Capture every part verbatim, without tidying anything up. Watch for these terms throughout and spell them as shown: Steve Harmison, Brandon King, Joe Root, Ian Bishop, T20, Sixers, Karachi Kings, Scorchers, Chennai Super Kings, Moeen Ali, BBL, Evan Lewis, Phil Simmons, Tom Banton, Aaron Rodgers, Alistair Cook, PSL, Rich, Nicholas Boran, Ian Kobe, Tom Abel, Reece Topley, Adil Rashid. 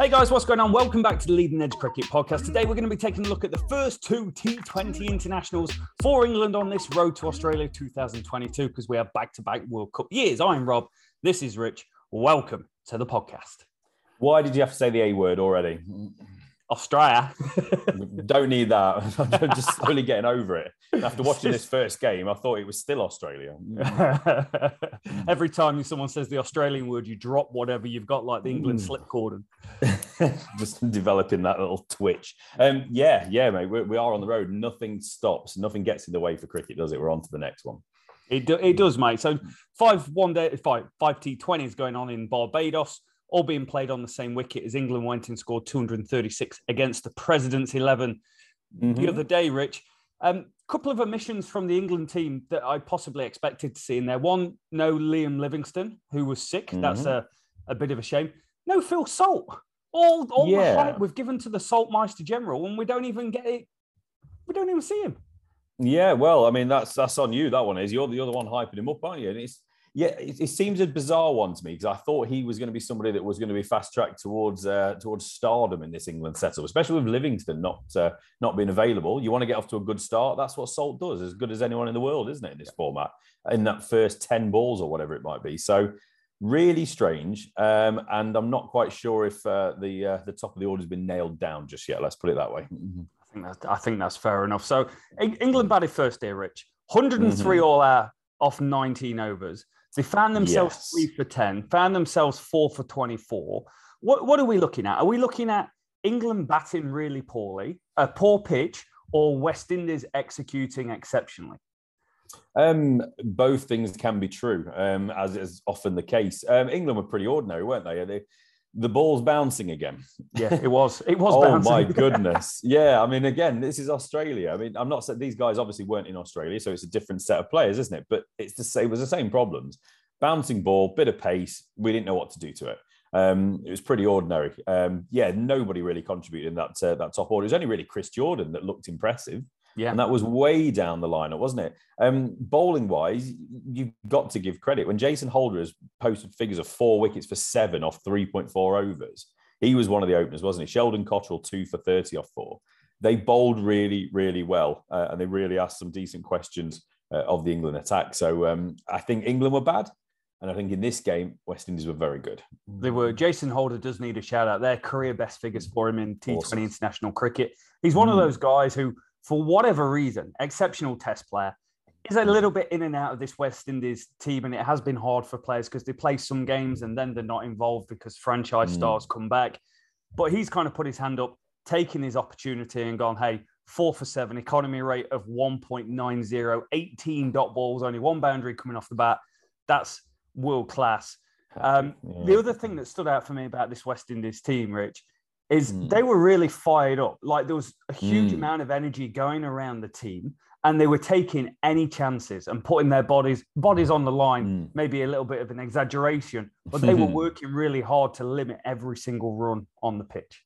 Hey guys, what's going on? Welcome back to the Leading Edge Cricket Podcast. Today we're going to be taking a look at the first two T twenty internationals for England on this road to Australia twenty twenty-two, because we have back-to-back World Cup years. I'm Rob. This is Rich. Welcome to the podcast. Why did you have to say the A word already? Australia. Don't need that. I'm just slowly getting over it. After watching this first game, I thought it was still Australia. Every time someone says the Australian word, you drop whatever you've got, like the England slip cordon. Just developing that little twitch. Um, yeah, yeah, mate. We, we are on the road. Nothing stops. Nothing gets in the way for cricket, does it? We're on to the next one. It, do, it does, mate. So five one day, five, five T twenties going on in Barbados, all being played on the same wicket as England went and scored two hundred thirty-six against the President's eleven mm-hmm. the other day, Rich. A um, couple of omissions from the England team that I possibly expected to see in there. One, no Liam Livingstone, who was sick. Mm-hmm. That's a, a bit of a shame. No Phil Salt. All, all yeah. the hype we've given to the Saltmeister General, and we don't even get it. We don't even see him. Yeah, well, I mean, that's that's on you, that one is. You're the other one hyping him up, aren't you? And it's, yeah, it, it seems a bizarre one to me, because I thought he was going to be somebody that was going to be fast-tracked towards uh, towards stardom in this England setup, especially with Livingstone not uh, not being available. You want to get off to a good start. That's what Salt does, as good as anyone in the world, isn't it, in this format, in that first ten balls or whatever it might be. So really strange, um, and I'm not quite sure if uh, the, uh, the top of the order has been nailed down just yet. Let's put it that way. Mm-hmm. I think, that's, I think that's fair enough. So England batted first here, Rich. one hundred three mm-hmm. all out off nineteen overs. They found themselves yes. three for ten, found themselves four for twenty-four. What what are we looking at? Are we looking at England batting really poorly, a poor pitch, or West Indies executing exceptionally? Um, both things can be true, um, as is often the case. Um, England were pretty ordinary, weren't they? They The ball's bouncing again. Yeah, it was. It was oh, bouncing. Oh, my goodness. Yeah, I mean, again, this is Australia. I mean, I'm not saying these guys obviously weren't in Australia, so it's a different set of players, isn't it? But it's the same, it was the same problems. Bouncing ball, bit of pace. We didn't know what to do to it. Um, it was pretty ordinary. Um, yeah, nobody really contributed in that, uh, that top order. It was only really Chris Jordan that looked impressive. Yeah. And that was way down the lineup, wasn't it? Um, bowling-wise, you've got to give credit. When Jason Holder has posted figures of four wickets for seven off three point four overs, he was one of the openers, wasn't he? Sheldon Cottrell, two for thirty off four. They bowled really, really well, uh, and they really asked some decent questions uh, of the England attack. So um, I think England were bad, and I think in this game, West Indies were very good. They were. Jason Holder does need a shout-out there. Career best figures for him in T twenty awesome. International cricket. He's one mm. of those guys who, for whatever reason, exceptional test player, is a little bit in and out of this West Indies team, and it has been hard for players because they play some games and then they're not involved because franchise mm. stars come back. But he's kind of put his hand up, taken his opportunity and gone, hey, four for seven, economy rate of one point nine zero, eighteen dot balls, only one boundary coming off the bat. That's world class. Um, yeah. The other thing that stood out for me about this West Indies team, Rich, is mm. they were really fired up. Like, there was a huge mm. amount of energy going around the team. And they were taking any chances and putting their bodies bodies on the line, mm. maybe a little bit of an exaggeration, but they were working really hard to limit every single run on the pitch.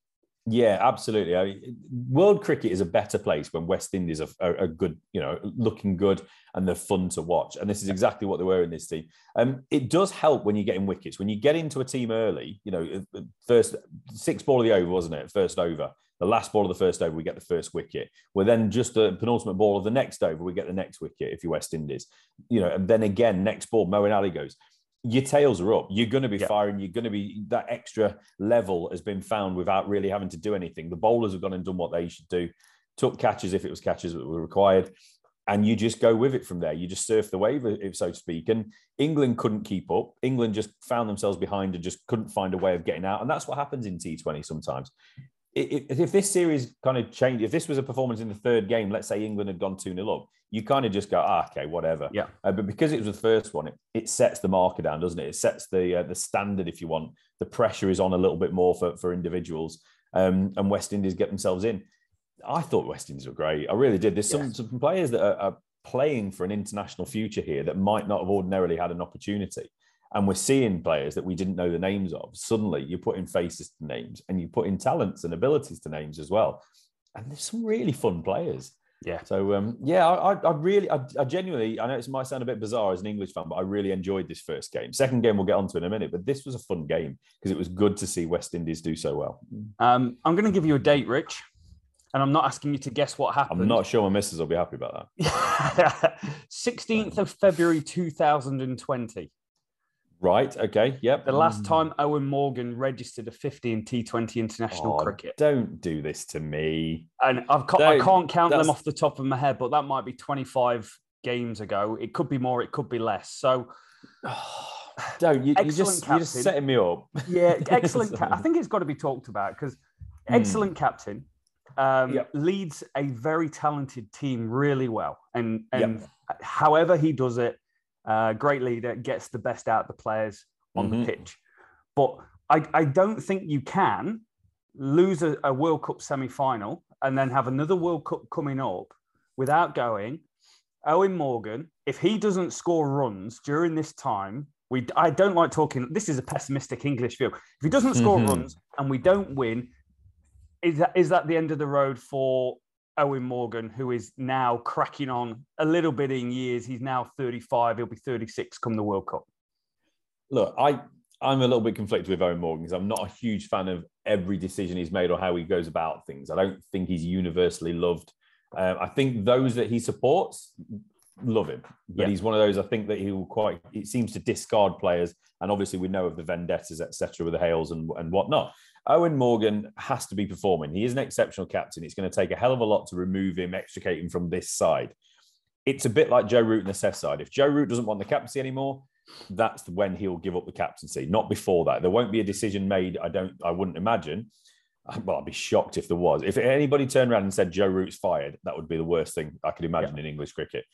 Yeah, absolutely. I mean, world cricket is a better place when West Indies are, are, are good, you know, looking good, and they're fun to watch. And this is exactly what they were in this team. Um, it does help when you're getting wickets. When you get into a team early, you know, first sixth ball of the over, wasn't it? First over. The last ball of the first over, we get the first wicket. Well, then just the penultimate ball of the next over, we get the next wicket if you're West Indies. You know, and then again, next ball, Moeen Ali goes. Your tails are up. You're going to be yeah. firing. You're going to be, that extra level has been found without really having to do anything. The bowlers have gone and done what they should do, took catches if it was catches that were required, and you just go with it from there. You just surf the wave, if so to speak. And England couldn't keep up. England just found themselves behind and just couldn't find a way of getting out. And that's what happens in T twenty sometimes. If this series kind of changed, if this was a performance in the third game, let's say England had gone two nil up, you kind of just go, ah, okay, whatever. Yeah. Uh, but because it was the first one, it, it sets the marker down, doesn't it? It sets the uh, the standard, if you want. The pressure is on a little bit more for, for individuals, um, and West Indies get themselves in. I thought West Indies were great. I really did. There's some, yes. some players that are, are playing for an international future here that might not have ordinarily had an opportunity. And we're seeing players that we didn't know the names of. Suddenly, you're putting faces to names, and you put in talents and abilities to names as well. And there's some really fun players. Yeah. So, um, yeah, I, I really, I, I genuinely, I know it might sound a bit bizarre as an English fan, but I really enjoyed this first game. Second game, we'll get onto in a minute, but this was a fun game because it was good to see West Indies do so well. Um, I'm going to give you a date, Rich, and I'm not asking you to guess what happened. I'm not sure my missus will be happy about that. sixteenth of February, two thousand twenty. Right, okay, yep. The last time Eoin Morgan registered a fifty in T twenty international oh, cricket. Don't do this to me. And I've ca- I can't count that's... them off the top of my head, but that might be twenty-five games ago. It could be more, it could be less. So, don't, you, you're, just, you're just setting me up. Yeah, excellent. Ca- I think it's got to be talked about because excellent mm. captain um, yep. leads a very talented team really well. And, and yep. however he does it, Uh, great leader, gets the best out of the players on mm-hmm. the pitch. But I, I don't think you can lose a, a World Cup semi-final and then have another World Cup coming up without going, Eoin Morgan, if he doesn't score runs during this time, we I don't like talking, this is a pessimistic English view. If he doesn't score mm-hmm. runs and we don't win, is that, is that the end of the road for Eoin Morgan, who is now cracking on a little bit in years? He's now thirty-five. He'll be thirty-six come the World Cup. Look, I, I'm a little bit conflicted with Eoin Morgan because I'm not a huge fan of every decision he's made or how he goes about things. I don't think he's universally loved. Um, I think those that he supports love him. But yeah. he's one of those, I think, that he will quite... It seems to discard players. And obviously we know of the vendettas, et cetera, with the Hales and, and whatnot. Eoin Morgan has to be performing. He is an exceptional captain. It's going to take a hell of a lot to remove him, extricate him from this side. It's a bit like Joe Root and the Seth side. If Joe Root doesn't want the captaincy anymore, that's when he'll give up the captaincy, not before that. There won't be a decision made, I don't, I wouldn't imagine. Well, I'd be shocked if there was. If anybody turned around and said Joe Root's fired, that would be the worst thing I could imagine yeah. in English cricket.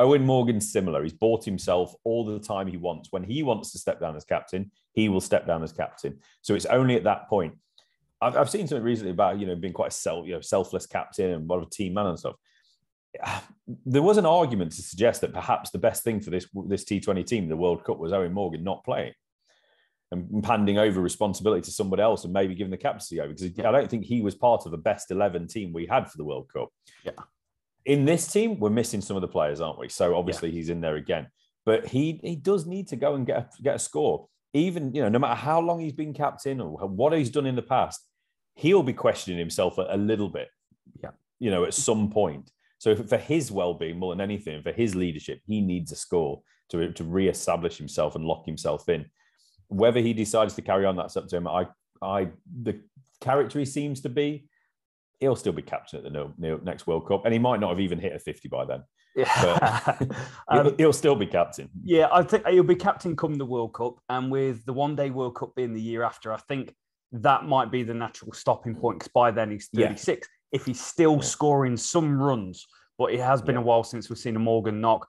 Eoin Morgan's similar. He's bought himself all the time he wants. When he wants to step down as captain, he will step down as captain. So it's only at that point. I've, I've seen something recently about, you know, being quite a self, you know, selfless captain and what a team man and stuff. There was an argument to suggest that perhaps the best thing for this, this T twenty team, the World Cup, was Eoin Morgan not playing and handing over responsibility to somebody else and maybe giving the captaincy over, because yeah. I don't think he was part of the best eleven team we had for the World Cup. Yeah. In this team, we're missing some of the players, aren't we? So obviously yeah. he's in there again, but he he does need to go and get a, get a score. Even, you know, no matter how long he's been captain or what he's done in the past, he'll be questioning himself a, a little bit. Yeah, you know, at some point. So for his well-being more than anything, for his leadership, he needs a score to to reestablish himself and lock himself in. Whether he decides to carry on, that's up to him. I I the character he seems to be, he'll still be captain at the next World Cup. And he might not have even hit a fifty by then. Yeah. But um, he'll, he'll still be captain. Yeah, I think he'll be captain come the World Cup. And with the one-day World Cup being the year after, I think that might be the natural stopping point, because by then he's thirty-six. Yeah. If he's still yeah. scoring some runs, but it has been yeah. a while since we've seen a Morgan knock.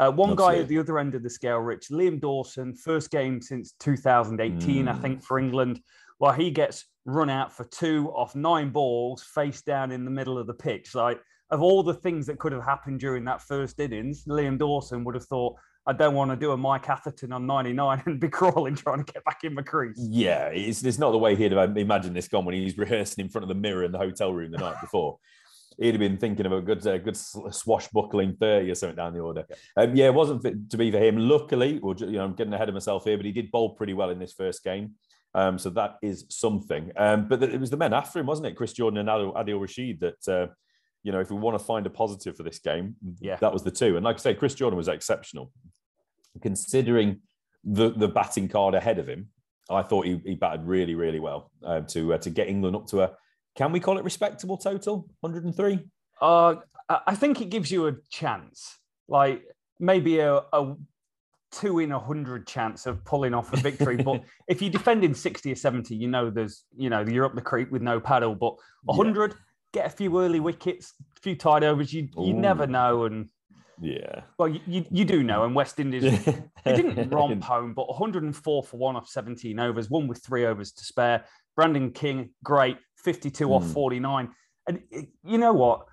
Uh, one Absolutely. guy at the other end of the scale, Rich, Liam Dawson, first game since two thousand eighteen, mm. I think, for England. Well, he gets run out for two off nine balls, face down in the middle of the pitch. Like, of all the things that could have happened during that first innings, Liam Dawson would have thought, I don't want to do a Mike Atherton on ninety-nine and be crawling trying to get back in my crease. Yeah, it's, it's not the way he'd have imagined this gone when he's rehearsing in front of the mirror in the hotel room the night before. He'd have been thinking of a good uh, good swashbuckling thirty or something down the order. Um, yeah, it wasn't fit to be for him. Luckily, or, you know, I'm getting ahead of myself here, but he did bowl pretty well in this first game. Um, so that is something. Um, but it was the men after him, wasn't it? Chris Jordan and Adil Rashid that... Uh, You know, if we want to find a positive for this game, yeah, that was the two. And like I say, Chris Jordan was exceptional. Considering the, the batting card ahead of him, I thought he, he batted really, really well uh, to uh, to get England up to a, can we call it respectable total, one hundred and three? Uh, I think it gives you a chance. Like maybe a, a two in one hundred chance of pulling off a victory. But if you're defending sixty or seventy, you know, there's, you know, you're up the creek with no paddle. But one hundred... Yeah. Get a few early wickets, a few tied overs. You you Ooh. never know, and yeah, well, you you do know. And West Indies, they didn't romp home, but one hundred and four for one off seventeen overs, one with three overs to spare. Brandon King, great, fifty-two mm. off forty-nine. And you know what?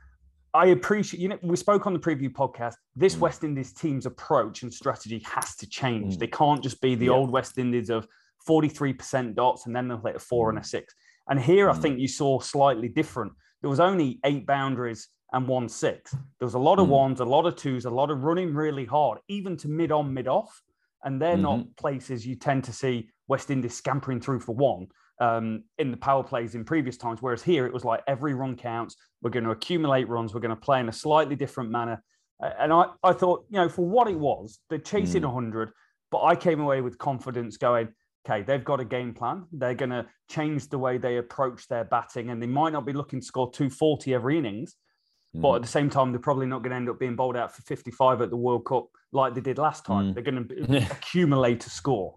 I appreciate. You know, we spoke on the preview podcast. This mm. West Indies team's approach and strategy has to change. Mm. They can't just be the yeah. old West Indies of forty-three percent dots and then they'll hit a four and a six. And here, mm. I think you saw slightly different. There was only eight boundaries and one six. There was a lot of mm. ones, a lot of twos, a lot of running really hard, even to mid-on, mid-off. And they're mm-hmm. not places you tend to see West Indies scampering through for one um, in the power plays in previous times. Whereas here, it was like every run counts. We're going to accumulate runs. We're going to play in a slightly different manner. And I, I thought, you know, for what it was, they're chasing mm. one hundred, but I came away with confidence going, okay, they've got a game plan. They're going to change the way they approach their batting, and they might not be looking to score two forty every innings, mm. but at the same time, they're probably not going to end up being bowled out for fifty-five at the World Cup like they did last time. Mm. They're going to accumulate a score.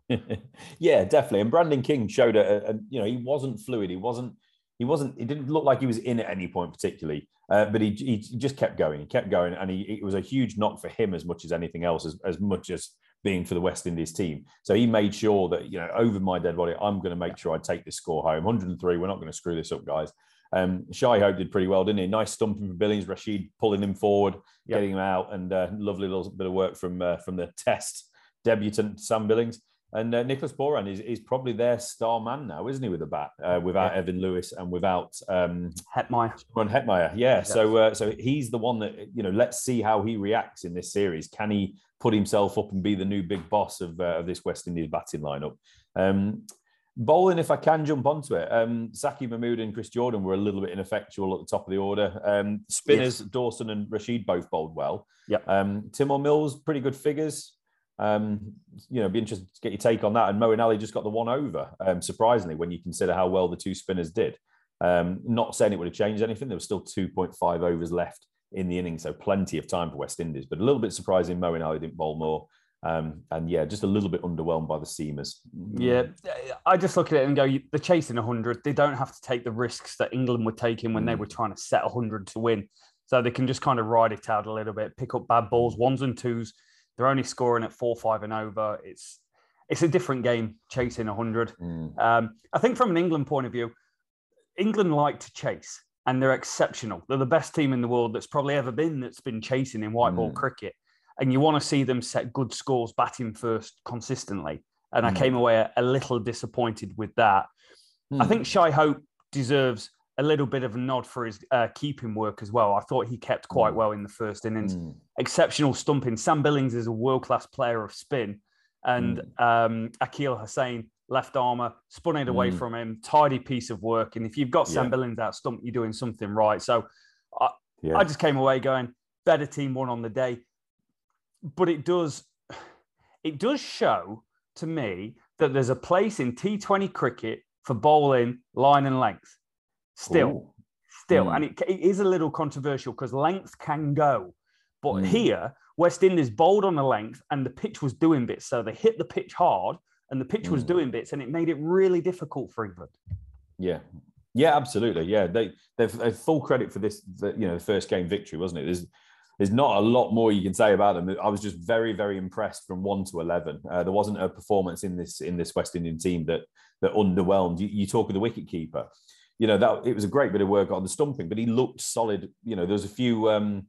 Yeah, definitely. And Brandon King showed a, a, you know, he wasn't fluid. He wasn't, he wasn't, it didn't look like he was in at any point particularly, uh, but he, he just kept going, he kept going. And he, it was a huge knock for him as much as anything else, as, as much as, being for the West Indies team. So he made sure that, you know, over my dead body, I'm going to make sure I take this score home. one hundred and three, we're not going to screw this up, guys. Um, Shai Hope did pretty well, didn't he? Nice stumping for Billings, Rashid pulling him forward, yep. getting him out, and uh, lovely little bit of work from uh, from the Test debutant, Sam Billings. And uh, Nicholas Boran is, is probably their star man now, isn't he, with the bat, uh, without yeah. Evan Lewis and without... Um, Hetmeyer. Hetmeyer, yeah. Yes. So uh, so he's the one that, you know, let's see how he reacts in this series. Can he put himself up and be the new big boss of, uh, of this West Indies batting lineup? Um, bowling, if I can jump onto it, um, Shaki Mahmood and Chris Jordan were a little bit ineffectual at the top of the order. Um, spinners, yes. Dawson and Rashid both bowled well. Yeah. Um, Tymal Mills, pretty good figures. Um, you know, be interested to get your take on that. And Moeen Ali just got the one over, um, surprisingly, when you consider how well the two spinners did. Um, not saying it would have changed anything. There was still two point five overs left in the inning, so plenty of time for West Indies. But a little bit surprising, Moeen Ali didn't bowl more. Um, and yeah, just a little bit underwhelmed by the seamers. Yeah, I just look at it and go, they're chasing one hundred. They don't have to take the risks that England were taking when mm. they were trying to set one hundred to win. So they can just kind of ride it out a little bit, pick up bad balls, ones and twos. They're only scoring at four, five and over. It's it's a different game chasing one hundred. Mm. Um, I think from an England point of view, England like to chase and they're exceptional. They're the best team in the world that's probably ever been that's been chasing in white mm. ball cricket. And you want to see them set good scores batting first consistently. And mm. I came away a, a little disappointed with that. Mm. I think Shai Hope deserves a little bit of a nod for his uh, keeping work as well. I thought he kept quite well in the first innings. Mm. Exceptional stumping. Sam Billings is a world-class player of spin. And mm. um, Akeal Hosein, left armour, spun it away mm. from him. Tidy piece of work. And if you've got Sam yeah. Billings out stumped, you're doing something right. So I, yeah. I just came away going, better team won on the day. But it does, it does show to me that there's a place in T twenty cricket for bowling line and length. Still, Ooh. still. Mm. And it, it is a little controversial because length can go. But mm. here, West Indies bowled on the length and the pitch was doing bits. So they hit the pitch hard and the pitch mm. was doing bits and it made it really difficult for England. Yeah. Yeah, absolutely. Yeah, they they've, they've full credit for this, the, you know, the first game victory, wasn't it? There's there's not a lot more you can say about them. I was just very, very impressed from one to eleven. Uh, there wasn't a performance in this in this West Indian team that, that underwhelmed. You, you talk of the wicketkeeper. you know, that it was a great bit of work on the stumping, but he looked solid. You know, there was a few, um,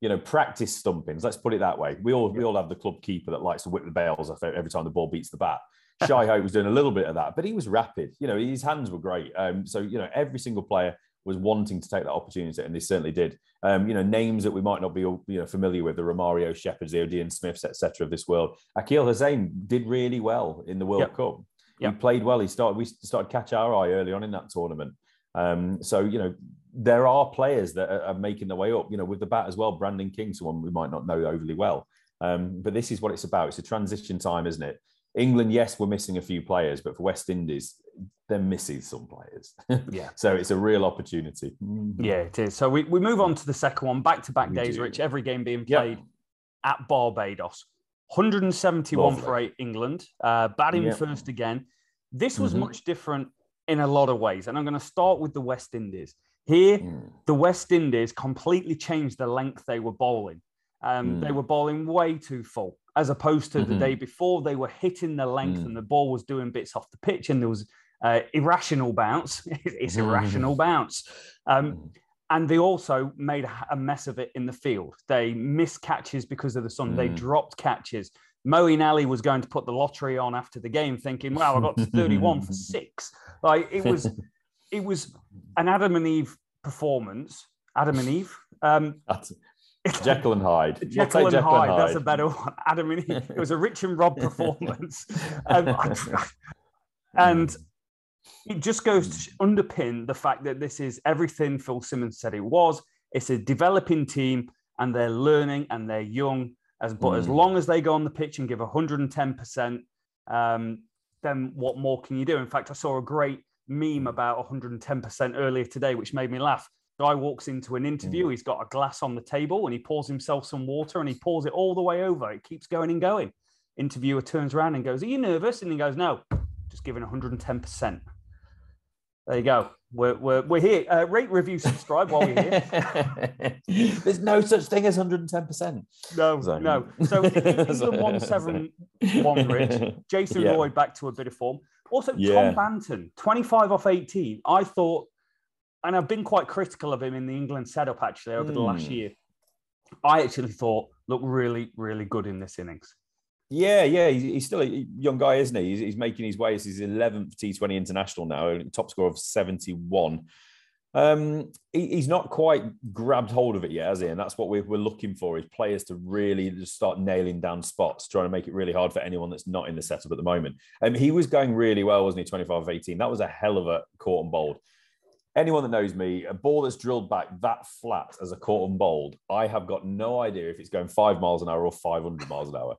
you know, practice stumpings. Let's put it that way. We all yeah. we all have the club keeper that likes to whip the bails off every time the ball beats the bat. Shai Hope was doing a little bit of that, but he was rapid. You know, his hands were great. Um, so, you know, every single player was wanting to take that opportunity, and they certainly did. Um, you know, names that we might not be you know familiar with, the Romario Shepherds, the Odeon Smiths, et cetera of this world. Akeal Hosein did really well in the World yep. Cup. Yep. He played well. He started. We started catch our eye early on in that tournament. Um, so, you know, there are players that are, are making their way up, you know, with the bat as well. Brandon King, someone we might not know overly well. Um, but this is what it's about. It's a transition time, isn't it? England, yes, we're missing a few players, but for West Indies, they're missing some players. yeah. So it's a real opportunity. Yeah, it is. So we, we move on to the second one, back-to-back we days, do. Rich, every game being played yep. at Barbados. one hundred seventy-one Lovely. For eight, England. Uh, batting yep. first again. This was mm-hmm. much different in a lot of ways, and I'm going to start with the West Indies. Here, mm. the West Indies completely changed the length they were bowling. Um, mm. They were bowling way too full, as opposed to mm-hmm. the day before, they were hitting the length mm. and the ball was doing bits off the pitch, and there was uh, irrational bounce. It's irrational bounce. Um, mm. And they also made a mess of it in the field. They missed catches because of the sun. Mm. They dropped catches. Moeen Ali was going to put the lottery on after the game thinking, wow, I got to thirty-one for six. Like, it was, it was an Adam and Eve performance. Adam and Eve. Um, That's it. Jekyll and Hyde. Jekyll, and, Jekyll Hyde, and Hyde, that's a better one. Adam and Eve. It was a Rich and Rob performance. um, I, and it just goes to underpin the fact that this is everything Phil Simmons said it was. It's a developing team, and they're learning, and they're young. As, but mm. as long as they go on the pitch and give one hundred ten percent, um, then what more can you do? In fact, I saw a great meme about one hundred ten percent earlier today, which made me laugh. Guy walks into an interview, he's got a glass on the table and he pours himself some water and he pours it all the way over. It keeps going and going. Interviewer turns around and goes, are you nervous? And he goes, no, just giving one hundred ten percent. There you go. We're, we're, we're here. Uh, rate, review, subscribe while we're here. There's no such thing as one hundred ten percent. No, Sorry. no. So it's the one seven one, Rich. Jason yeah. Roy back to a bit of form. Also, yeah. Tom Banton, twenty-five off eighteen. I thought, and I've been quite critical of him in the England setup, actually, over mm. the last year. I actually thought, looked really, really good in this innings. Yeah, yeah. He's, he's still a young guy, isn't he? He's, he's making his way. It's his eleventh T twenty international now, top score of seventy-one. Um, he, he's not quite grabbed hold of it yet, has he? And that's what we're, we're looking for, is players to really just start nailing down spots, trying to make it really hard for anyone that's not in the setup at the moment. And um, he was going really well, wasn't he? twenty-five of eighteen. That was a hell of a caught and bowled. Anyone that knows me, a ball that's drilled back that flat as a caught and bowled, I have got no idea if it's going five miles an hour or five hundred miles an hour.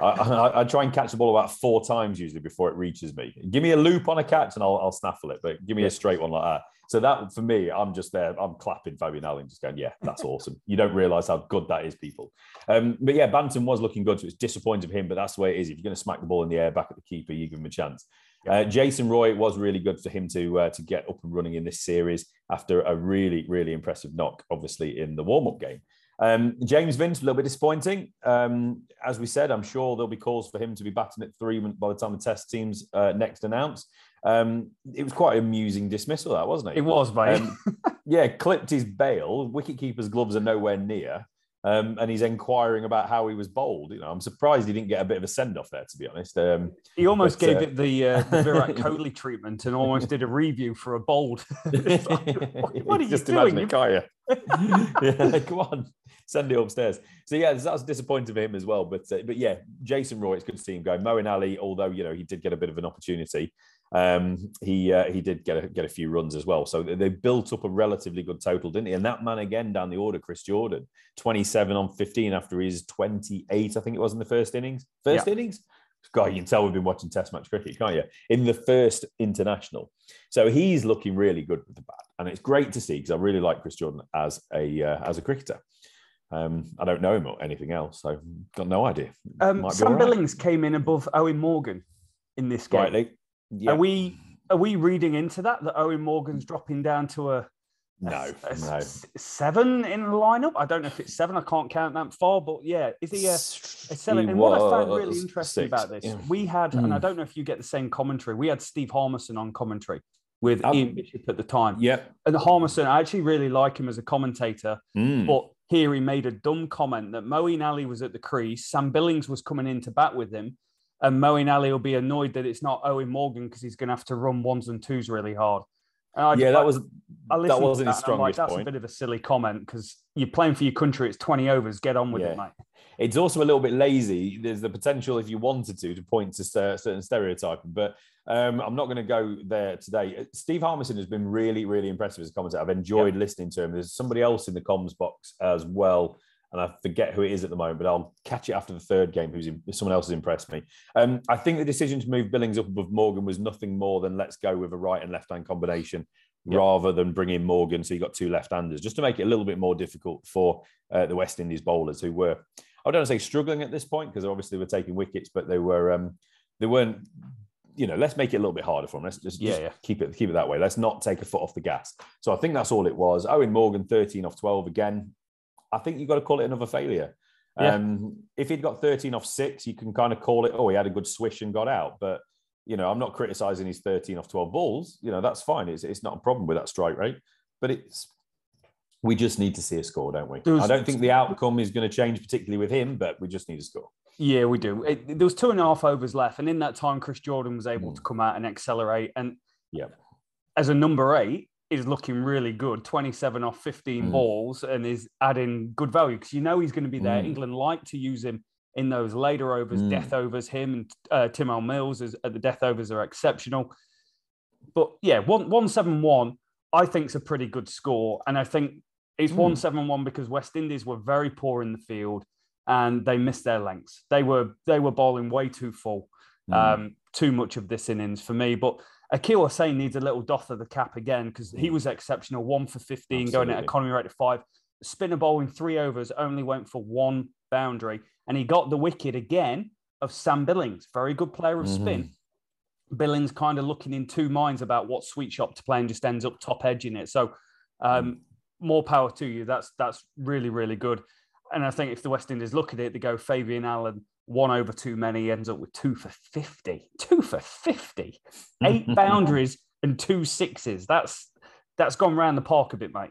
I, I, I try and catch the ball about four times usually before it reaches me. Give me a loop on a catch and I'll, I'll snaffle it, but give me a straight one like that. So that, for me, I'm just there. I'm clapping Fabian Allen, just going, yeah, that's awesome. You don't realise how good that is, people. Um, but yeah, Banton was looking good, so it's disappointing of him, but that's the way it is. If you're going to smack the ball in the air back at the keeper, you give him a chance. Uh, Jason Roy, it was really good for him to uh, to get up and running in this series after a really, really impressive knock, obviously, in the warm-up game. Um, James Vince, a little bit disappointing. Um, as we said, I'm sure there'll be calls for him to be batting at three by the time the test team's uh, next announced. Um, it was quite an amusing dismissal, that, wasn't it? It was, mate. Um, yeah, clipped his bail. Wicketkeeper's gloves are nowhere near. Um, and he's inquiring about how he was bowled. You know, I'm surprised he didn't get a bit of a send-off there, to be honest. Um, he almost but, gave uh, it the, uh, the Virat Kohli treatment and almost did a review for a bowled. Like, what, what are just you doing? It, can't you? Yeah, come on, send it upstairs. So yeah, that's disappointing for him as well. But uh, but yeah, Jason Roy, it's good to see him go. Moeen Ali, although you know he did get a bit of an opportunity, um, he uh, he did get a, get a few runs as well. So they built up a relatively good total, didn't he? And that man again down the order, Chris Jordan, twenty-seven on fifteen after his twenty-eight, I think it was in the first innings. First yeah. innings? God, you can tell we've been watching Test match cricket, can't you? In the first international. So he's looking really good with the bat. And it's great to see, because I really like Chris Jordan as a uh, as a cricketer. Um, I don't know him or anything else, so got no idea. Um, Sam right. Billings came in above Eoin Morgan in this game. Rightly. Yeah. Are we are we reading into that that Eoin Morgan's dropping down to a, no, a, a no. seven in the lineup? I don't know if it's seven. I can't count that far, but yeah, is he a, a seven? He and what I found really interesting six. about this, yeah. we had, mm. and I don't know if you get the same commentary. We had Steve Harmison on commentary, with oh. Ian Bishop at the time. Yep. And Harmison, I actually really like him as a commentator, mm. but here he made a dumb comment that Moeen Ali was at the crease, Sam Billings was coming in to bat with him, and Moeen Ali will be annoyed that it's not Eoin Morgan because he's going to have to run ones and twos really hard. And I, yeah, that I, was I that wasn't his strongest like, That's point. a bit of a silly comment because you're playing for your country. It's twenty overs. Get on with yeah. it, mate. It's also a little bit lazy. There's the potential, if you wanted to, to point to certain stereotyping. But um, I'm not going to go there today. Steve Harmison has been really, really impressive as a commentator. I've enjoyed yeah. listening to him. There's somebody else in the comms box as well, and I forget who it is at the moment, but I'll catch it after the third game. Who's in, someone else has impressed me. Um, I think the decision to move Billings up above Morgan was nothing more than let's go with a right and left-hand combination yep. rather than bring in Morgan. So you got two left-handers, just to make it a little bit more difficult for uh, the West Indies bowlers who were, I don't want to say struggling at this point because obviously we're taking wickets, but they were um, they weren't. You know, let's make it a little bit harder for them. Let's just, yeah, just yeah. keep it keep it that way. Let's not take a foot off the gas. So I think that's all it was. Eoin Morgan thirteen off twelve again. I think you've got to call it another failure. Yeah. Um, if he'd got thirteen off six, you can kind of call it, oh, he had a good swish and got out. But, you know, I'm not criticising his thirteen off twelve balls. You know, that's fine. It's, it's not a problem with that strike rate. But it's we just need to see a score, don't we? Was, I don't think the outcome is going to change particularly with him, but we just need a score. Yeah, we do. It, there was two and a half overs left. And in that time, Chris Jordan was able mm. to come out and accelerate. And yeah, as a number eight, is looking really good, twenty-seven off fifteen mm. balls, and is adding good value because you know he's going to be there. Mm. England like to use him in those later overs, mm. death overs. Him and uh, Tymal Mills is, at the death overs are exceptional. But yeah, one seven one I think is a pretty good score, and I think it's mm. one seven one because West Indies were very poor in the field and they missed their lengths. They were they were bowling way too full, mm. um, too much of this innings for me, but. Akeal Hosein needs a little doff of the cap again because he was exceptional, one for fifteen, Absolutely. going at economy rate of five. Spinner bowling three overs, only went for one boundary. And he got the wicket again of Sam Billings, very good player of spin. Mm-hmm. Billings kind of looking in two minds about what sweet shot to play and just ends up top edging it. So um, mm. more power to you. That's, that's really, really good. And I think if the West Indies look at it, they go Fabian Allen, one over too many, ends up with two for fifty. Two for fifty. Eight boundaries and two sixes. That's that's gone round the park a bit, mate.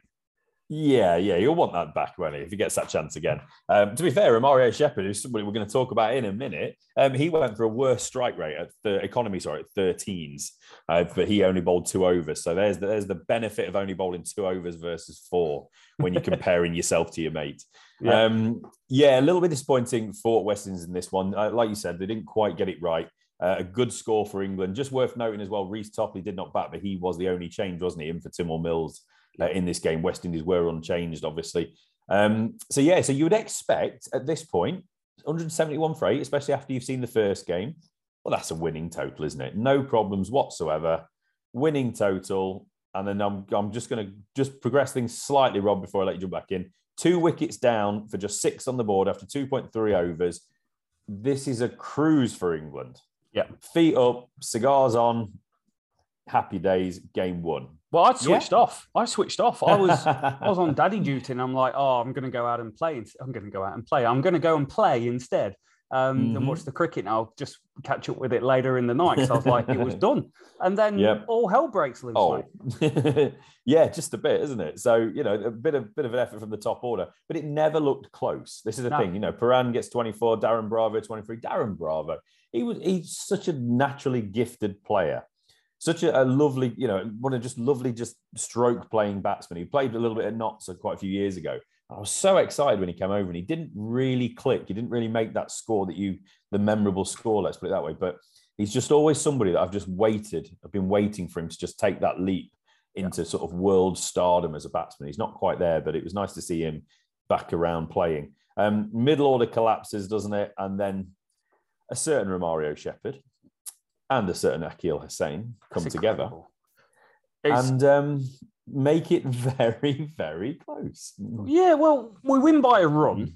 Yeah, yeah, you'll want that back, won't he, if he gets that chance again. Um, to be fair, Romario Shepherd, who's somebody we're going to talk about in a minute, um, he went for a worse strike rate at the economy, sorry, at thirteens, uh, but he only bowled two overs. So there's the, there's the benefit of only bowling two overs versus four when you're comparing yourself to your mate. Yeah. Um, yeah, a little bit disappointing for West Indies in this one. Uh, like you said, they didn't quite get it right. Uh, a good score for England. Just worth noting as well, Reece Topley did not bat, but he was the only change, wasn't he, in for Tymal Mills. Uh, in this game, West Indies were unchanged, obviously. Um, so, yeah, so you would expect at this point, one seventy-one for eight, especially after you've seen the first game. Well, that's a winning total, isn't it? No problems whatsoever. Winning total. And then I'm, I'm just going to just progress things slightly, Rob, before I let you jump back in. Two wickets down for just six on the board after two point three overs. This is a cruise for England. Yeah. Feet up, cigars on, happy days, game one. Well, I switched yeah. off. I switched off. I was I was on daddy duty, and I'm like, oh, I'm going to go out and play. I'm going to go out and play. I'm going to go and play instead um, mm-hmm. than watch the cricket. And I'll just catch up with it later in the night. So I was like, it was done. And then yep. all hell breaks loose. Oh, yeah, just a bit, isn't it? So, you know, a bit of bit of an effort from the top order, but it never looked close. This is the no. thing, you know, Paran gets twenty-four, Darren Bravo twenty-three. Darren Bravo, he was he's such a naturally gifted player. Such a, a lovely, you know, one of just lovely, just stroke playing batsman. He played a little bit at Notts quite a few years ago. I was so excited when he came over, and he didn't really click. He didn't really make that score that you, the memorable score, let's put it that way. But he's just always somebody that I've just waited. I've been waiting for him to just take that leap into yeah. sort of world stardom as a batsman. He's not quite there, but it was nice to see him back around playing. Um, middle order collapses, doesn't it? And then a certain Romario Shepherd and a certain Akeal Hosein come together and um, make it very, very close. Yeah, well, we win by a run,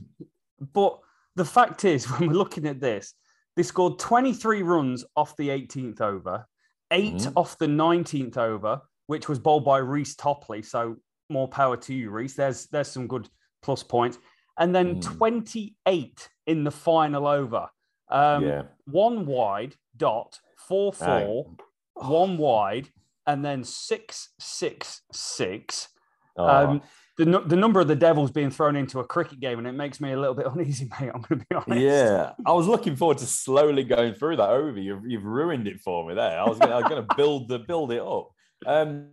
but the fact is, when we're looking at this, they scored twenty-three runs off the eighteenth over, eight mm. off the nineteenth over, which was bowled by Reece Topley, so more power to you, Reece. There's, there's some good plus points. And then mm. twenty-eight in the final over. Um, yeah. One wide, dot, four four, oh. one wide, and then six, six, six. Oh. Um, the the number of the Devils being thrown into a cricket game, and it makes me a little bit uneasy, mate. I'm going to be honest. Yeah, I was looking forward to slowly going through that overview. You've, you've ruined it for me there. I was going to build the build it up. Um,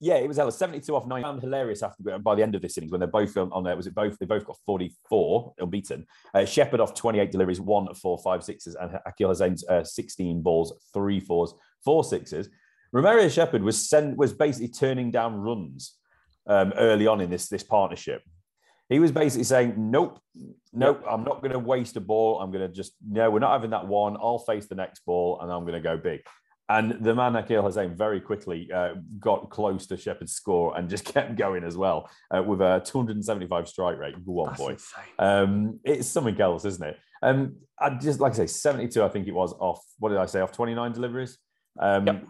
yeah, it was, that was seventy-two off nine. I found hilarious after by the end of this innings when they're both on there. Was it both? They both got forty-four unbeaten. Uh, Shepherd off twenty-eight deliveries, one four five sixes, and Akeal Hosein's uh, sixteen balls, three fours, four sixes. Romario Shepherd was sent, was basically turning down runs um, early on in this, this partnership. He was basically saying, nope, nope, I'm not going to waste a ball. I'm going to just, no, we're not having that one. I'll face the next ball and I'm going to go big. And the man Akeal Hosein very quickly uh, got close to Shepherd's score and just kept going as well uh, with a two hundred seventy-five strike rate. Go on, boy. Um, it's something else, isn't it? Um, I just, like I say, seventy-two, I think it was off, what did I say, off twenty-nine deliveries? Um, yep.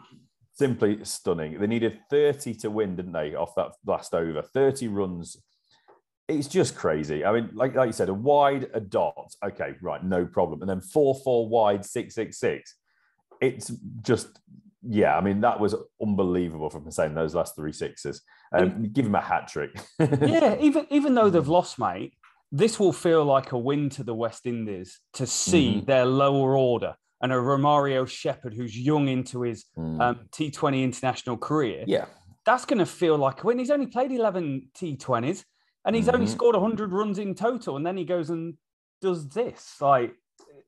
Simply stunning. They needed thirty to win, didn't they, off that last over? thirty runs. It's just crazy. I mean, like, like you said, a wide, a dot. Okay, right, no problem. And then four four wide, six six six. It's just, yeah, I mean, that was unbelievable from Hosein, those last three sixes. Um, give him a hat-trick. yeah, even, even though they've lost, mate, this will feel like a win to the West Indies to see mm-hmm. their lower order. And a Romario Shepherd who's young into his mm. um, T twenty international career, yeah, that's going to feel like when he's only played eleven T twenties and he's mm-hmm. only scored one hundred runs in total, and then he goes and does this. Like,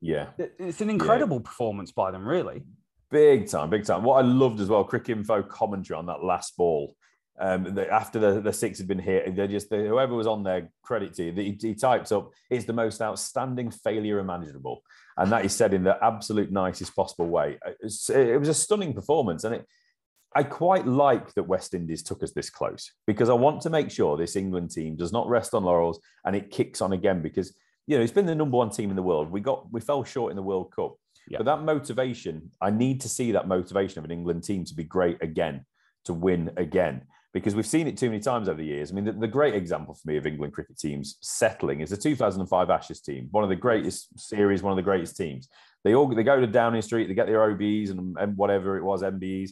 yeah, it's an incredible yeah. performance by them, really. Big time, big time. What I loved as well, Crick Info commentary on that last ball. Um, the, after the, the six had been hit, they just they, whoever was on there, credit to you. He, he types up, "It's the most outstanding failure imaginable," and that is said in the absolute nicest possible way. It, it was a stunning performance, and it, I quite like that West Indies took us this close because I want to make sure this England team does not rest on laurels and it kicks on again because you know it's been the number one team in the world. We got we fell short in the World Cup, yeah. but that motivation, I need to see that motivation of an England team to be great again, to win again. Because we've seen it too many times over the years. I mean, the, the great example for me of England cricket teams settling is the two thousand five Ashes team, one of the greatest series, one of the greatest teams. They all they go to Downing Street, they get their O Bs and, and whatever it was, M Bs,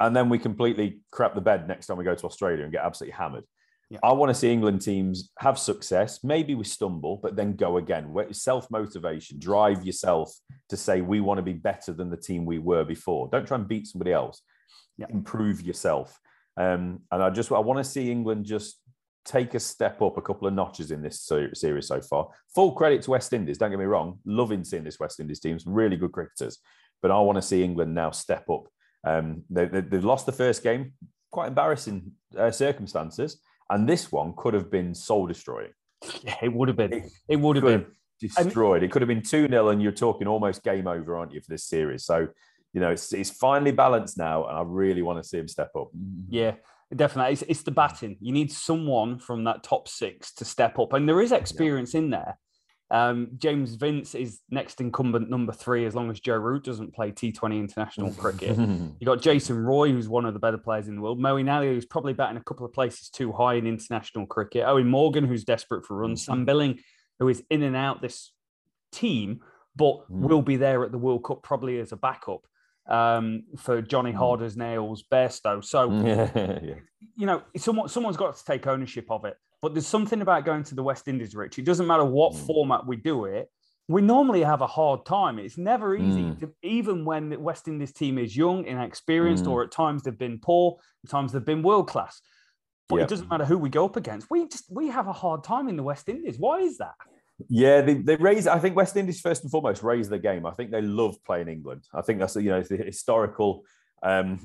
and then we completely crap the bed next time we go to Australia and get absolutely hammered. Yeah. I want to see England teams have success. Maybe we stumble, but then go again. Self-motivation, drive yourself to say we want to be better than the team we were before. Don't try and beat somebody else. Yeah. Improve yourself. Um, and I just I want to see England just take a step up a couple of notches in this series so far. Full credit to West Indies, don't get me wrong. Loving seeing this West Indies team, some really good cricketers. But I want to see England now step up. Um, they, they, they lost the first game, quite embarrassing uh, circumstances. And this one could have been soul destroying. Yeah, it would have been. It, it would have been have destroyed. I mean, it could have been two nil and you're talking almost game over, aren't you, for this series? So... You know, it's, it's finally balanced now, and I really want to see him step up. Yeah, definitely. It's, it's the batting. You need someone from that top six to step up, and there is experience yeah. in there. Um, James Vince is next incumbent number three, as long as Joe Root doesn't play T twenty international cricket. You got Jason Roy, who's one of the better players in the world. Moeen Ali, who's probably batting a couple of places too high in international cricket. Eoin Morgan, who's desperate for runs. Sam Billings, who is in and out this team, but mm. will be there at the World Cup probably as a backup. Um, for Johnny Harder's nails, Bairstow. So, yeah, yeah. you know, someone, someone's got to take ownership of it. But there's something about going to the West Indies, Rich. It doesn't matter what mm. format we do it. We normally have a hard time. It's never easy, mm. to, even when the West Indies team is young, inexperienced, mm. or at times they've been poor, at times they've been world-class. But yep. it doesn't matter who we go up against. We just we have a hard time in the West Indies. Why is that? Yeah, they, they raise, I think West Indies first and foremost raise the game. I think they love playing England. I think that's, you know, the historical um,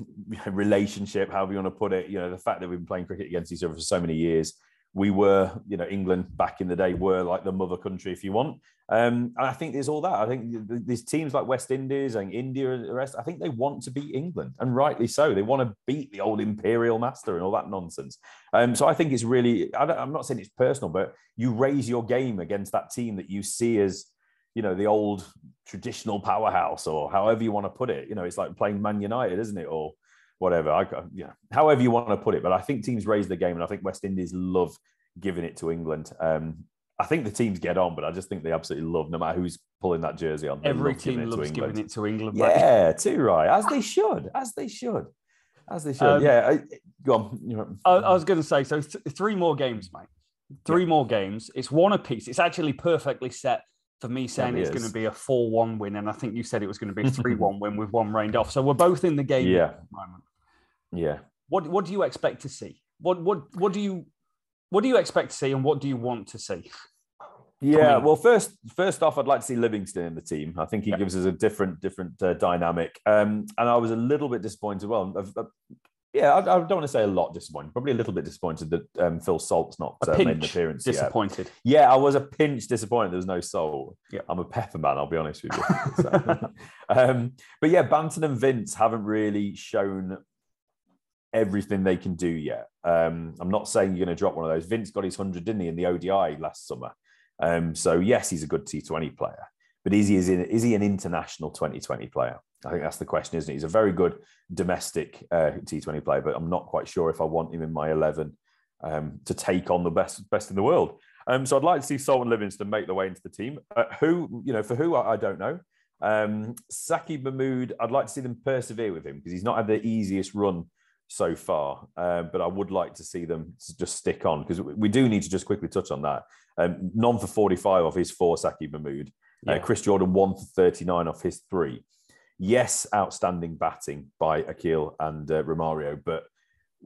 relationship, however you want to put it, you know, the fact that we've been playing cricket against each other for so many years. We were, you know, England back in the day were like the mother country, if you want. Um, and I think there's all that. I think these teams like West Indies and India and the rest, I think they want to beat England, and rightly so. They want to beat the old imperial master and all that nonsense. Um, so I think it's really, I don't, I'm not saying it's personal, but you raise your game against that team that you see as, you know, the old traditional powerhouse or however you want to put it. You know, it's like playing Man United, isn't it? Or whatever, I, you know, however you want to put it. But I think teams raise the game, and I think West Indies love giving it to England. Um, I think the teams get on, but I just think they absolutely love, no matter who's pulling that jersey on. They Every love team loves giving it to England. Mate. Yeah, too right. As they should. As they should. As they should. Um, yeah. I, go on. I, I was going to say, so th- three more games, mate. Three yeah. more games. It's one apiece. It's actually perfectly set for me saying yeah, it it's going to be a four one win. And I think you said it was going to be a three one win with one rained off. So we're both in the game yeah. at the moment. Yeah. What What do you expect to see? What What What do you What do you expect to see, and what do you want to see? Yeah, well, first first off, I'd like to see Livingstone in the team. I think he yeah. gives us a different different uh, dynamic. Um, and I was a little bit disappointed. Well, I've, I've, yeah, I, I don't want to say a lot disappointed. Probably a little bit disappointed that um, Phil Salt's not uh, made an appearance. Disappointed. Yet. Yeah, I was a pinch disappointed. There was no Salt. Yeah. I'm a pepper man, I'll be honest with you. So, um, but yeah, Banton and Vince haven't really shown everything they can do yet. Um, I'm not saying you're going to drop one of those. Vince got his one hundred, didn't he, in the O D I last summer? Um, so yes, he's a good T twenty player, but is he is, in, is he an international twenty twenty player? I think that's the question, isn't it? He's a very good domestic uh, T twenty player, but I'm not quite sure if I want him in my eleven um, to take on the best best in the world. Um, so I'd like to see Salt and Livingston make their way into the team. Uh, who you know for who I, I don't know. Um, Shaki Mahmood, I'd like to see them persevere with him because he's not had the easiest run so far, uh, but I would like to see them just stick on because we do need to just quickly touch on that. Um, none for forty-five off his four, Shaki Mahmood. Yeah. Uh, Chris Jordan, one for thirty-nine off his three. Yes, outstanding batting by Akeal and uh, Romario, but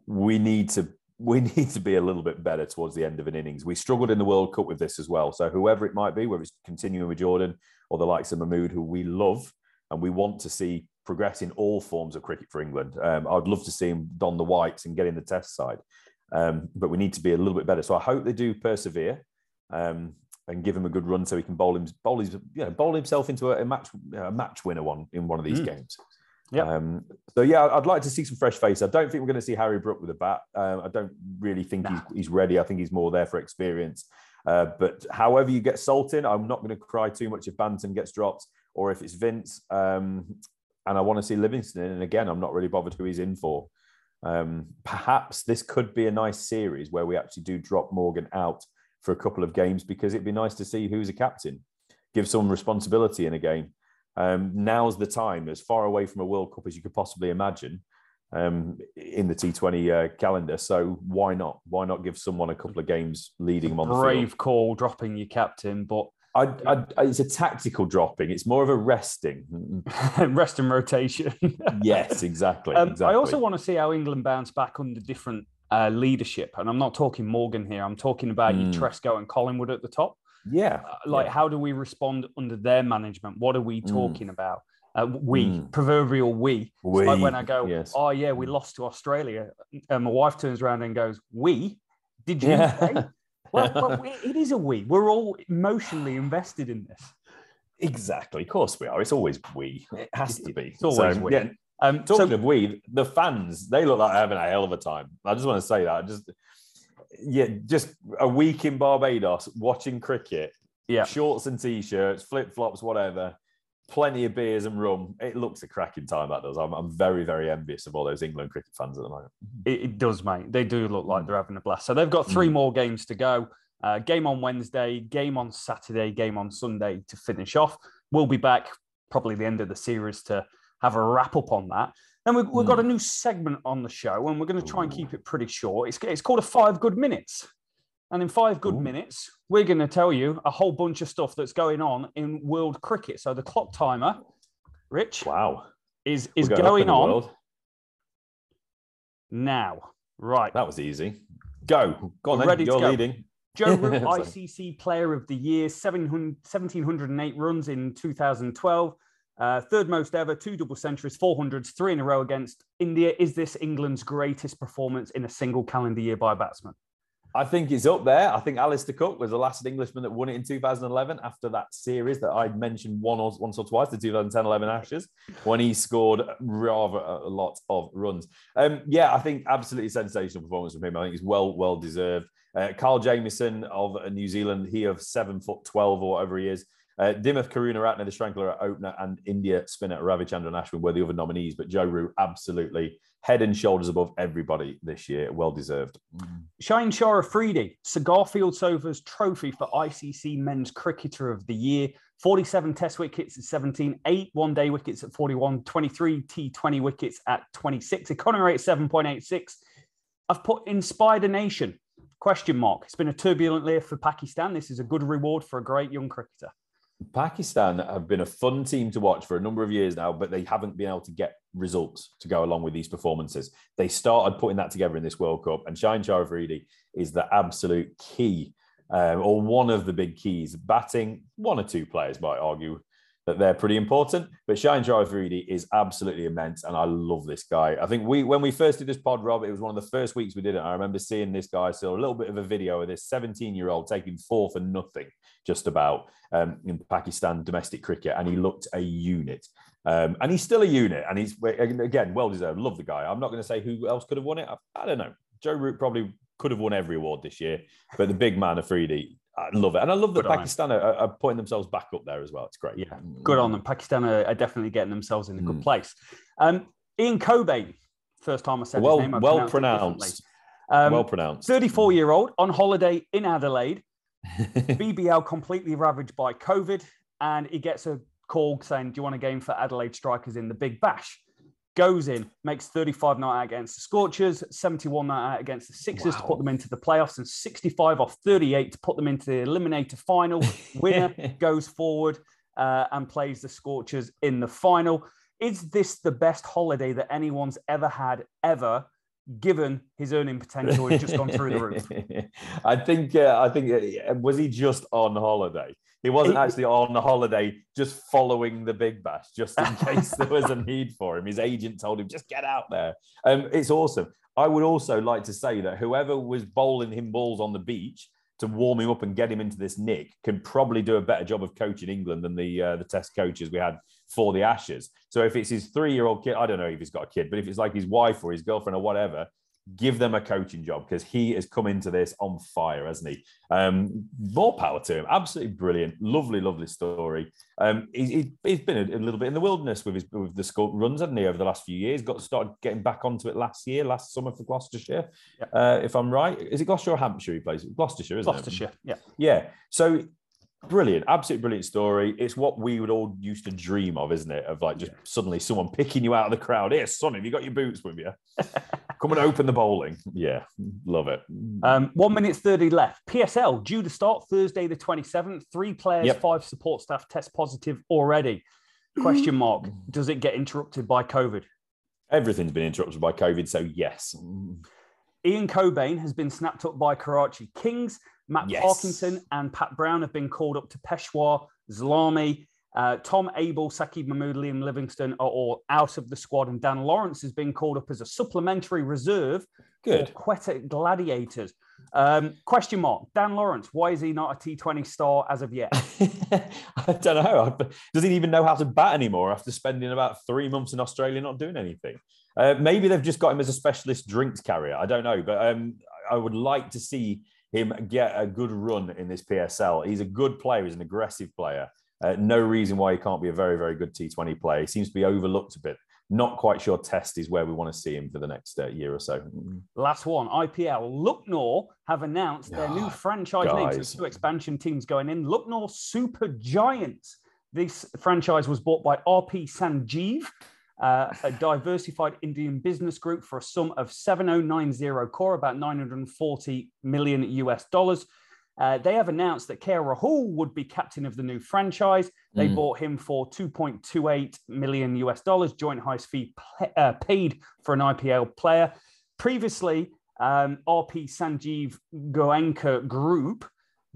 we need to we need to be a little bit better towards the end of an innings. We struggled in the World Cup with this as well. So whoever it might be, whether it's continuing with Jordan or the likes of Mahmood, who we love and we want to see progress in all forms of cricket for England. Um, I'd love to see him don the whites and get in the test side, um, but we need to be a little bit better. So I hope they do persevere um, and give him a good run so he can bowl him, bowl his, you know, bowl himself into a, a match, a match winner one in one of these mm. games. Yeah. Um, so yeah, I'd like to see some fresh face. I don't think we're going to see Harry Brook with a bat. Uh, I don't really think nah. he's, he's ready. I think he's more there for experience. Uh, but however you get Salt in, I'm not going to cry too much if Banton gets dropped or if it's Vince. Um, And I want to see Livingston in. And again, I'm not really bothered who he's in for. Um, perhaps this could be a nice series where we actually do drop Morgan out for a couple of games because it'd be nice to see who's a captain. Give some responsibility in a game. Um, now's the time, as far away from a World Cup as you could possibly imagine um, in the T twenty uh, calendar. So why not? Why not give someone a couple of games leading them on the field? Brave call, dropping your captain, but... I, I, it's a tactical dropping. It's more of a resting. Rest and rotation. Yes, exactly, um, exactly. I also want to see how England bounce back under different uh, leadership. And I'm not talking Morgan here. I'm talking about mm. Tresco and Collingwood at the top. Yeah. Uh, like, yeah. How do we respond under their management? What are we talking mm. about? Uh, we, mm. proverbial we. we. It's like when I go, yes. oh, yeah, we lost to Australia. And my wife turns around and goes, we? Did you yeah. say? Well, well, it is a we. We're all emotionally invested in this. Exactly. Of course we are. It's always we. It has to be. It's always so, we. Yeah. Um, Talking so, of we, the fans, they look like they're having a hell of a time. I just want to say that. Just yeah, just a week in Barbados watching cricket, yeah. shorts and T-shirts, flip-flops, whatever, plenty of beers and rum. It looks a cracking time, that does. I'm, I'm very, very envious of all those England cricket fans at the moment. It, it does, mate. They do look like they're having a blast. So they've got three mm. more games to go. Uh, game on Wednesday, game on Saturday, game on Sunday to finish off. We'll be back probably the end of the series to have a wrap-up on that. And we've, we've mm. got a new segment on the show, and we're going to try Ooh. and keep it pretty short. It's, it's called a Five Good Minutes. And in five good Ooh. minutes, we're going to tell you a whole bunch of stuff that's going on in world cricket. So the clock timer, Rich, wow, is is going on now. Right. That was easy. Go. Go on, then. You're leading. Joe Root, I C C Player of the Year, one thousand seven hundred eight runs in two thousand twelve. Uh, third most ever, two double centuries, four hundreds, three in a row against India. Is this England's greatest performance in a single calendar year by a batsman? I think it's up there. I think Alistair Cook was the last Englishman that won it in two thousand eleven after that series that I'd mentioned one or, once or twice, the two thousand ten eleven Ashes, when he scored rather a lot of runs. Um, yeah, I think absolutely sensational performance from him. I think it's well, well deserved. Uh, Carl Jamieson of New Zealand, he of seven foot twelve or whatever he is. Uh, Dimuth Karunaratne, the Shrankler at opener, and India spinner Ravichandran Ashwin were the other nominees, but Joe Root absolutely head and shoulders above everybody this year. Well deserved. Shaheen Shah Afridi, Cigarfield Sofas Trophy for I C C Men's Cricketer of the Year, forty-seven Test wickets at seventeen, eight one-day wickets at forty-one, twenty-three T twenty wickets at twenty-six, economy rate seven point eight six. I've put inspired a nation, question mark. It's been a turbulent year for Pakistan. This is a good reward for a great young cricketer. Pakistan have been a fun team to watch for a number of years now, but they haven't been able to get results to go along with these performances. They started putting that together in this World Cup, and Shaheen Shah Afridi is the absolute key, um, or one of the big keys. Batting, one or two players might argue that they're pretty important, but Shaheen Shah Afridi is absolutely immense, and I love this guy. I think we, when we first did this pod, Rob, it was one of the first weeks we did it. I remember seeing this guy, saw a little bit of a video of this seventeen-year-old taking four for nothing, just about, um, in Pakistan domestic cricket, and he looked a unit. Um, and he's still a unit, and he's, again, well-deserved. Love the guy. I'm not going to say who else could have won it. I, I don't know. Joe Root probably could have won every award this year, but the big man, Afridi, I love it. And I love that good Pakistan are, are putting themselves back up there as well. It's great. Yeah, good on them. Pakistan are, are definitely getting themselves in a good mm. place. Um, Ian Kobe, first time I said well, his name. I well pronounced. Um, well pronounced. thirty-four-year-old on holiday in Adelaide. B B L completely ravaged by COVID, and he gets a call saying, do you want a game for Adelaide Strikers in the Big Bash? Goes in, makes thirty-five not out against the Scorchers, seventy-one not out against the Sixers wow. to put them into the playoffs, and sixty-five off thirty-eight to put them into the eliminator final. Winner goes forward uh, and plays the Scorchers in the final. Is this the best holiday that anyone's ever had, ever, given his earning potential has just gone through the roof? I think, uh, I think, uh, was he just on holiday? He wasn't actually on holiday, just following the Big Bash, just in case there was a need for him. His agent told him, just get out there. Um, it's awesome. I would also like to say that whoever was bowling him balls on the beach to warm him up and get him into this nick can probably do a better job of coaching England than the uh, the Test coaches we had for the Ashes. So if it's his three-year-old kid, I don't know if he's got a kid, but if it's like his wife or his girlfriend or whatever, give them a coaching job, because he has come into this on fire, hasn't he? Um, more power to him. Absolutely brilliant. Lovely, lovely story. Um, he, he's been a, a little bit in the wilderness with his with the school runs, hasn't he, over the last few years? Got started getting back onto it last year, last summer for Gloucestershire, yeah. uh, if I'm right. Is it Gloucestershire or Hampshire he plays? Gloucestershire, isn't Gloucestershire, it? Gloucestershire, yeah. Yeah. So brilliant, absolutely brilliant story. It's what we would all used to dream of, isn't it? Of like just yeah. suddenly someone picking you out of the crowd. Here, son, have you got your boots with you? Come and open the bowling. Yeah, love it. Um, one minute thirty left. P S L due to start Thursday the twenty-seventh. Three players, yep. five support staff test positive already. Question mark. Does it get interrupted by COVID? Everything's been interrupted by COVID, so yes. Ian Cobain has been snapped up by Karachi Kings. Matt yes. Parkinson and Pat Brown have been called up to Peshawar, Zalami, uh, Tom Abel, Shaki Mahmood, Liam Livingstone are all out of the squad, and Dan Lawrence has been called up as a supplementary reserve Good. for Quetta Gladiators. Um, question mark, Dan Lawrence, why is he not a T twenty star as of yet? I don't know. Does he even know how to bat anymore after spending about three months in Australia not doing anything? Uh, maybe they've just got him as a specialist drinks carrier. I don't know, but um, I would like to see him get a good run in this P S L. He's a good player. He's an aggressive player. Uh, no reason why he can't be a very, very good T twenty player. He seems to be overlooked a bit. Not quite sure Test is where we want to see him for the next uh, year or so. Last one, I P L. Lucknow have announced their oh, new franchise guys. names. There's two expansion teams going in. Lucknow Super Giants. This franchise was bought by R P Sanjeev, uh, a diversified Indian business group, for a sum of seven thousand ninety crore, about nine hundred forty million US dollars. Uh, they have announced that K R Rahul would be captain of the new franchise. They mm. bought him for two point two eight million US dollars, joint highest fee p- uh, paid for an I P L player. Previously, um, R P Sanjeev Goenka Group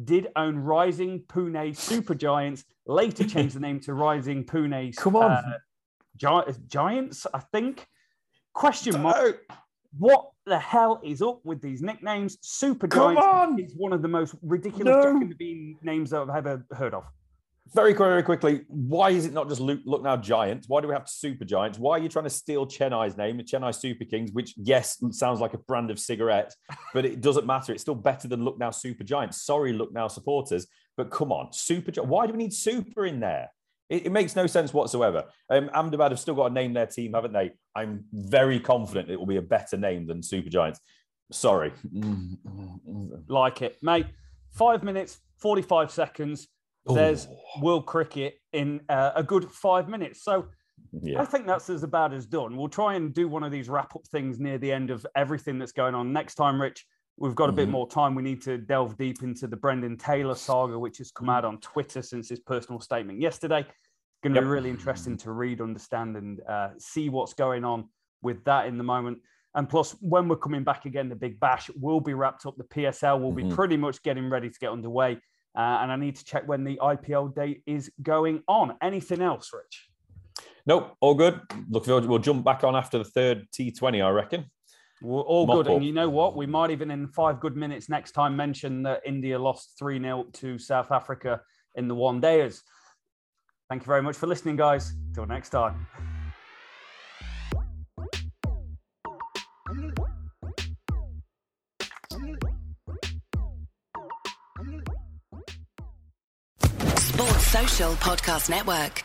did own Rising Pune Super Giants, later changed the name to Rising Pune Come on. Uh, Gi- Giants, I think. Question mark. Oh. What the hell is up with these nicknames? Super Giants is one of the most ridiculous no. names that I've ever heard of. Very, very quickly, why is it not just Luke, Lucknow Giants? Why do we have Super Giants? Why are you trying to steal Chennai's name, the Chennai Super Kings, which, yes, sounds like a brand of cigarette, but it doesn't matter. It's still better than Lucknow Super Giants. Sorry, Lucknow supporters, but come on, Super Giants. Why do we need Super in there? It, it makes no sense whatsoever. Um, Ahmedabad have still got to name their team, haven't they? I'm very confident it will be a better name than Super Giants. Sorry. Like it, mate. Five minutes, forty-five seconds. Ooh. There's world cricket in uh, a good five minutes. So yeah. I think that's as bad as done. We'll try and do one of these wrap-up things near the end of everything that's going on. Next time, Rich, we've got a mm-hmm. bit more time. We need to delve deep into the Brendan Taylor saga, which has come out on Twitter since his personal statement yesterday. Going to yep. be really interesting to read, understand, and uh, see what's going on with that in the moment. And plus, when we're coming back again, the Big Bash will be wrapped up. The P S L will mm-hmm. be pretty much getting ready to get underway. Uh, and I need to check when the I P L date is going on. Anything else, Rich? Nope, all good. Look, we'll jump back on after the third T twenty, I reckon. We're all Mop good. Up. And you know what? We might even in five good minutes next time mention that India lost three nil to South Africa in the one-dayers. Thank you very much for listening, guys. Till next time. Sports Social Podcast Network.